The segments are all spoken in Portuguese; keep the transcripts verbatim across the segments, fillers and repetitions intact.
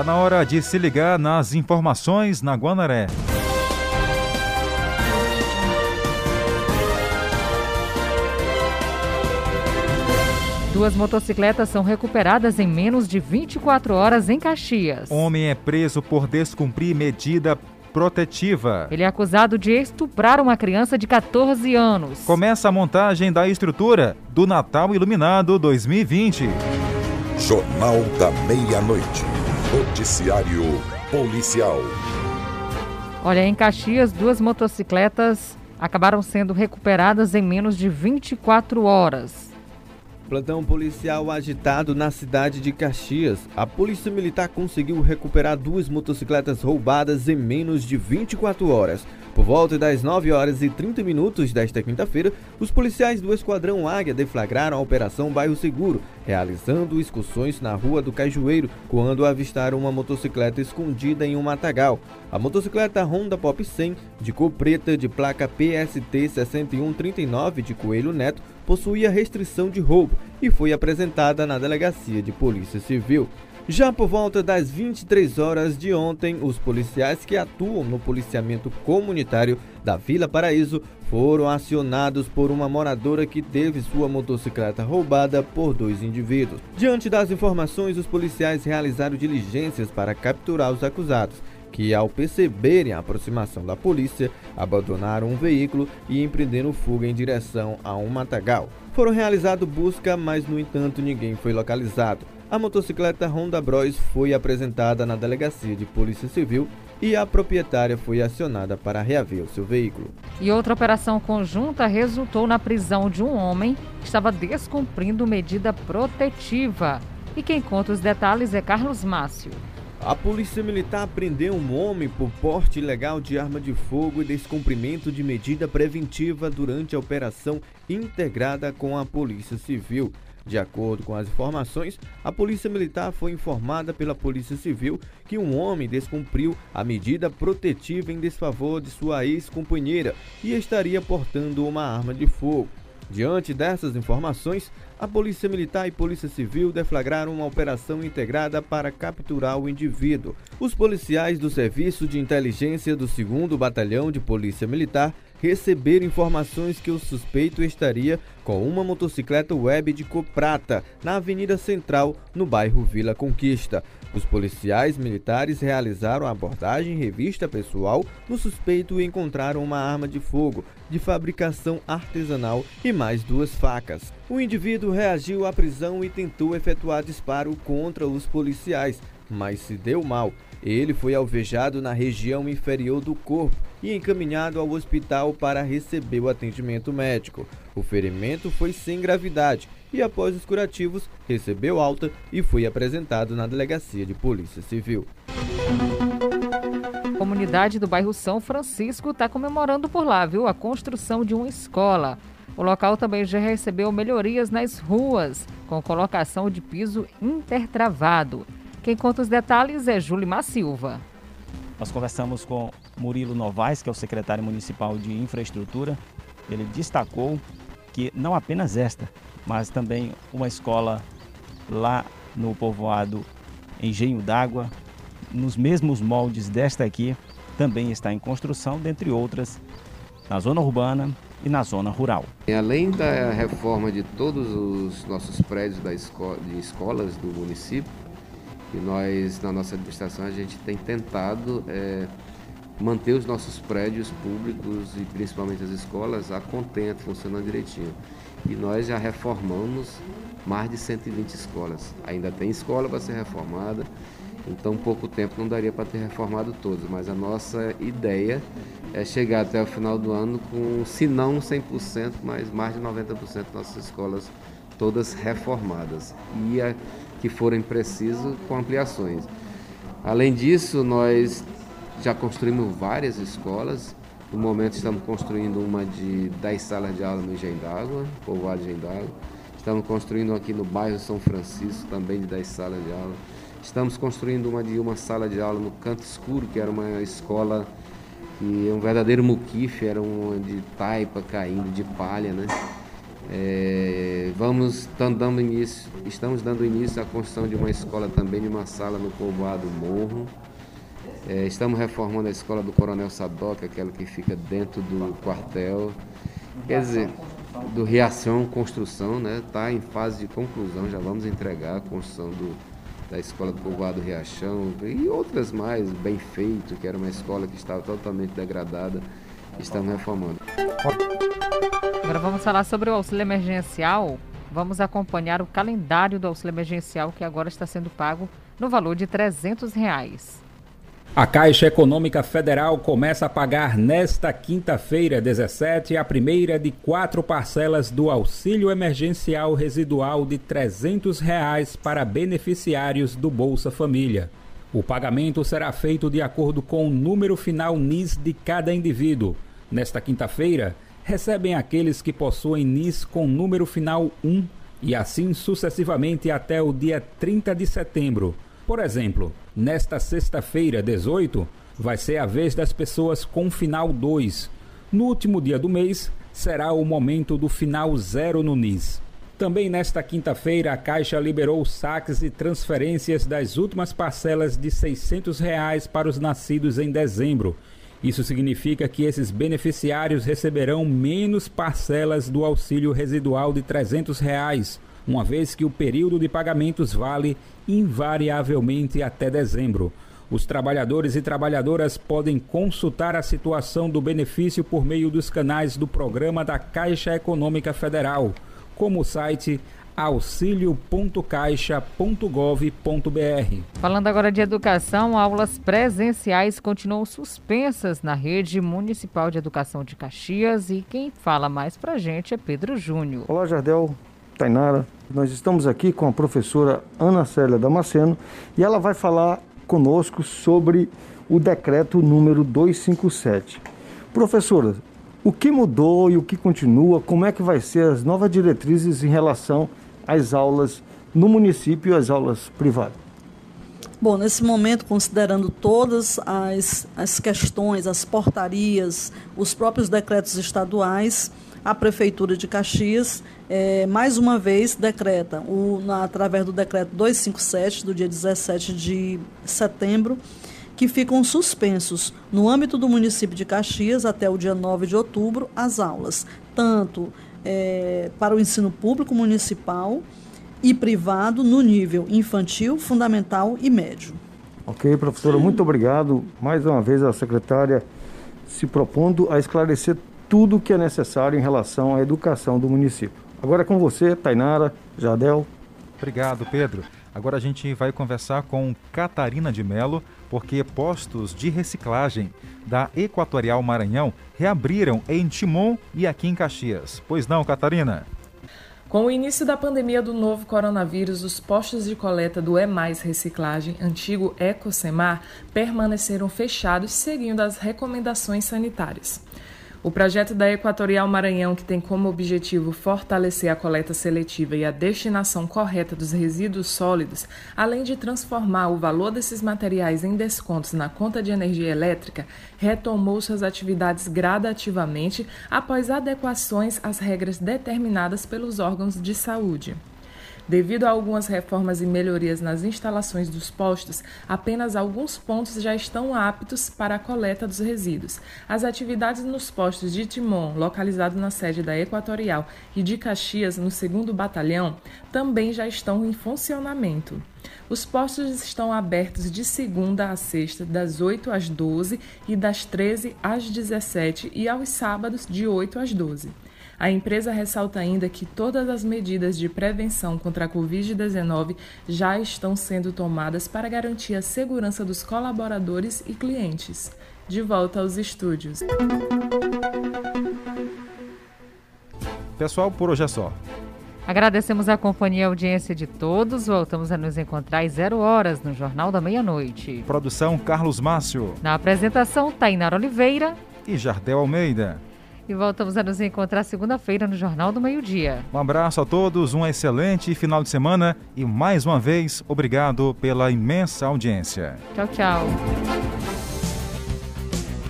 Está na hora de se ligar nas informações na Guanaré. Duas motocicletas são recuperadas em menos de vinte e quatro horas em Caxias. Homem é preso por descumprir medida protetiva. Ele é acusado de estuprar uma criança de quatorze anos. Começa a montagem da estrutura do Natal Iluminado dois mil e vinte. Jornal da Meia-Noite. Noticiário policial. Olha, em Caxias, duas motocicletas acabaram sendo recuperadas em menos de vinte e quatro horas. Plantão policial agitado na cidade de Caxias. A Polícia Militar conseguiu recuperar duas motocicletas roubadas em menos de vinte e quatro horas. Por volta das nove horas e trinta minutos desta quinta-feira, os policiais do Esquadrão Águia deflagraram a Operação Bairro Seguro, realizando excursões na Rua do Cajueiro, quando avistaram uma motocicleta escondida em um matagal. A motocicleta Honda Pop cem, de cor preta, de placa P S T sessenta e um trinta e nove de Coelho Neto, possuía restrição de roubo e foi apresentada na Delegacia de Polícia Civil. Já por volta das vinte e três horas de ontem, os policiais que atuam no policiamento comunitário da Vila Paraíso foram acionados por uma moradora que teve sua motocicleta roubada por dois indivíduos. Diante das informações, os policiais realizaram diligências para capturar os acusados, que, ao perceberem a aproximação da polícia, abandonaram um veículo e empreenderam fuga em direção a um matagal. Foram realizadas busca, mas no entanto ninguém foi localizado. A motocicleta Honda Bros foi apresentada na Delegacia de Polícia Civil e a proprietária foi acionada para reaver o seu veículo. E outra operação conjunta resultou na prisão de um homem que estava descumprindo medida protetiva. E quem conta os detalhes é Carlos Márcio. A Polícia Militar prendeu um homem por porte ilegal de arma de fogo e descumprimento de medida preventiva durante a operação integrada com a Polícia Civil. De acordo com as informações, a Polícia Militar foi informada pela Polícia Civil que um homem descumpriu a medida protetiva em desfavor de sua ex-companheira e estaria portando uma arma de fogo. Diante dessas informações, a Polícia Militar e Polícia Civil deflagraram uma operação integrada para capturar o indivíduo. Os policiais do Serviço de Inteligência do segundo Batalhão de Polícia Militar receberam informações que o suspeito estaria com uma motocicleta web de cor prata na Avenida Central, no bairro Vila Conquista. Os policiais militares realizaram a abordagem em revista pessoal no suspeito e encontraram uma arma de fogo de fabricação artesanal e mais duas facas. O indivíduo reagiu à prisão e tentou efetuar disparo contra os policiais, mas se deu mal. Ele foi alvejado na região inferior do corpo e encaminhado ao hospital para receber o atendimento médico. O ferimento foi sem gravidade e, após os curativos, recebeu alta e foi apresentado na Delegacia de Polícia Civil. A comunidade do bairro São Francisco está comemorando por lá, viu, a construção de uma escola. O local também já recebeu melhorias nas ruas, com colocação de piso intertravado. Quem conta os detalhes é Júlio Massilva. Nós conversamos com Murilo Novaes, que é o secretário municipal de infraestrutura. Ele destacou que não apenas esta, mas também uma escola lá no povoado Engenho d'Água, nos mesmos moldes desta aqui, também está em construção, dentre outras, na zona urbana e na zona rural. Além da reforma de todos os nossos prédios da escola, de escolas do município, e nós, na nossa administração, a gente tem tentado é, manter os nossos prédios públicos e principalmente as escolas a contento, funcionando direitinho. E nós já reformamos mais de cento e vinte escolas. Ainda tem escola para ser reformada, então pouco tempo não daria para ter reformado todos. Mas a nossa ideia é chegar até o final do ano com, se não cem por cento, mas mais de noventa por cento das nossas escolas todas reformadas. E a que forem precisos, com ampliações. Além disso, nós já construímos várias escolas. No momento estamos construindo uma de dez salas de aula no Engenho d'Água, povoado Engenho d'Água. Estamos construindo aqui no bairro São Francisco, também de dez salas de aula. Estamos construindo uma de uma sala de aula no Canto Escuro, que era uma escola que é um verdadeiro muquife, era uma de taipa caindo, de palha, né? É, vamos, tam, dando início, estamos dando início à construção de uma escola também, de uma sala no povoado Morro. É, estamos reformando a escola do Coronel Sadoc, aquela que fica dentro do quartel. Quer dizer, do Reação Construção, né? Está em fase de conclusão, já vamos entregar a construção do, da escola do povoado Reação e outras mais, Bem Feito, que era uma escola que estava totalmente degradada, estamos reformando. Agora vamos falar sobre o auxílio emergencial. Vamos acompanhar o calendário do auxílio emergencial que agora está sendo pago no valor de trezentos reais. A Caixa Econômica Federal começa a pagar nesta quinta-feira, dezessete, a primeira de quatro parcelas do auxílio emergencial residual de trezentos reais para beneficiários do Bolsa Família. O pagamento será feito de acordo com o número final N I S de cada indivíduo. Nesta quinta-feira, recebem aqueles que possuem N I S com número final um e assim sucessivamente até o dia trinta de setembro. Por exemplo, nesta sexta-feira, dezoito, vai ser a vez das pessoas com final dois. No último dia do mês, será o momento do final zero no N I S. Também nesta quinta-feira, a Caixa liberou saques e transferências das últimas parcelas de seiscentos reais para os nascidos em dezembro. Isso significa que esses beneficiários receberão menos parcelas do auxílio residual de trezentos reais. Uma vez que o período de pagamentos vale invariavelmente até dezembro. Os trabalhadores e trabalhadoras podem consultar a situação do benefício por meio dos canais do programa da Caixa Econômica Federal, como o site auxilio ponto caixa ponto gov ponto br. Falando agora de educação, aulas presenciais continuam suspensas na rede municipal de educação de Caxias e quem fala mais pra gente é Pedro Júnior. Olá, Jardel, Tainara. Nós estamos aqui com a professora Ana Célia Damasceno e ela vai falar conosco sobre o decreto número duzentos e cinquenta e sete. Professora, o que mudou e o que continua? Como é que vai ser as novas diretrizes em relação às aulas no município e às aulas privadas? Bom, nesse momento, considerando todas as, as questões, as portarias, os próprios decretos estaduais, a Prefeitura de Caxias, é, mais uma vez, decreta, o, na, através do decreto duzentos e cinquenta e sete, do dia dezessete de setembro, que ficam suspensos, no âmbito do município de Caxias, até o dia nove de outubro, as aulas, tanto é, para o ensino público municipal e privado, no nível infantil, fundamental e médio. Ok, professora, muito obrigado. Mais uma vez, a secretária se propondo a esclarecer tudo o que é necessário em relação à educação do município. Agora é com você, Tainara, Jardel. Obrigado, Pedro. Agora a gente vai conversar com Catarina de Melo, porque postos de reciclagem da Equatorial Maranhão reabriram em Timon e aqui em Caxias. Pois não, Catarina? Com o início da pandemia do novo coronavírus, os postos de coleta do E mais Reciclagem, antigo EcoSemar, permaneceram fechados seguindo as recomendações sanitárias. O projeto da Equatorial Maranhão, que tem como objetivo fortalecer a coleta seletiva e a destinação correta dos resíduos sólidos, além de transformar o valor desses materiais em descontos na conta de energia elétrica, retomou suas atividades gradativamente após adequações às regras determinadas pelos órgãos de saúde. Devido a algumas reformas e melhorias nas instalações dos postos, apenas alguns pontos já estão aptos para a coleta dos resíduos. As atividades nos postos de Timon, localizado na sede da Equatorial, e de Caxias, no segundo Batalhão, também já estão em funcionamento. Os postos estão abertos de segunda a sexta, das oito às doze e das treze às dezessete e aos sábados de oito às doze. A empresa ressalta ainda que todas as medidas de prevenção contra a covid dezenove já estão sendo tomadas para garantir a segurança dos colaboradores e clientes. De volta aos estúdios. Pessoal, por hoje é só. Agradecemos a companhia e audiência de todos. Voltamos a nos encontrar às zero horas no Jornal da Meia-Noite. Produção Carlos Márcio. Na apresentação, Tainá Oliveira e Jardel Almeida. E voltamos a nos encontrar segunda-feira no Jornal do Meio-Dia. Um abraço a todos, um excelente final de semana e mais uma vez, obrigado pela imensa audiência. Tchau, tchau.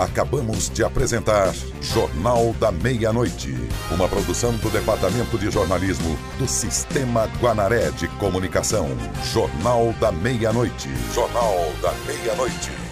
Acabamos de apresentar Jornal da Meia-Noite, uma produção do Departamento de Jornalismo do Sistema Guanaré de Comunicação. Jornal da Meia-Noite. Jornal da Meia-Noite.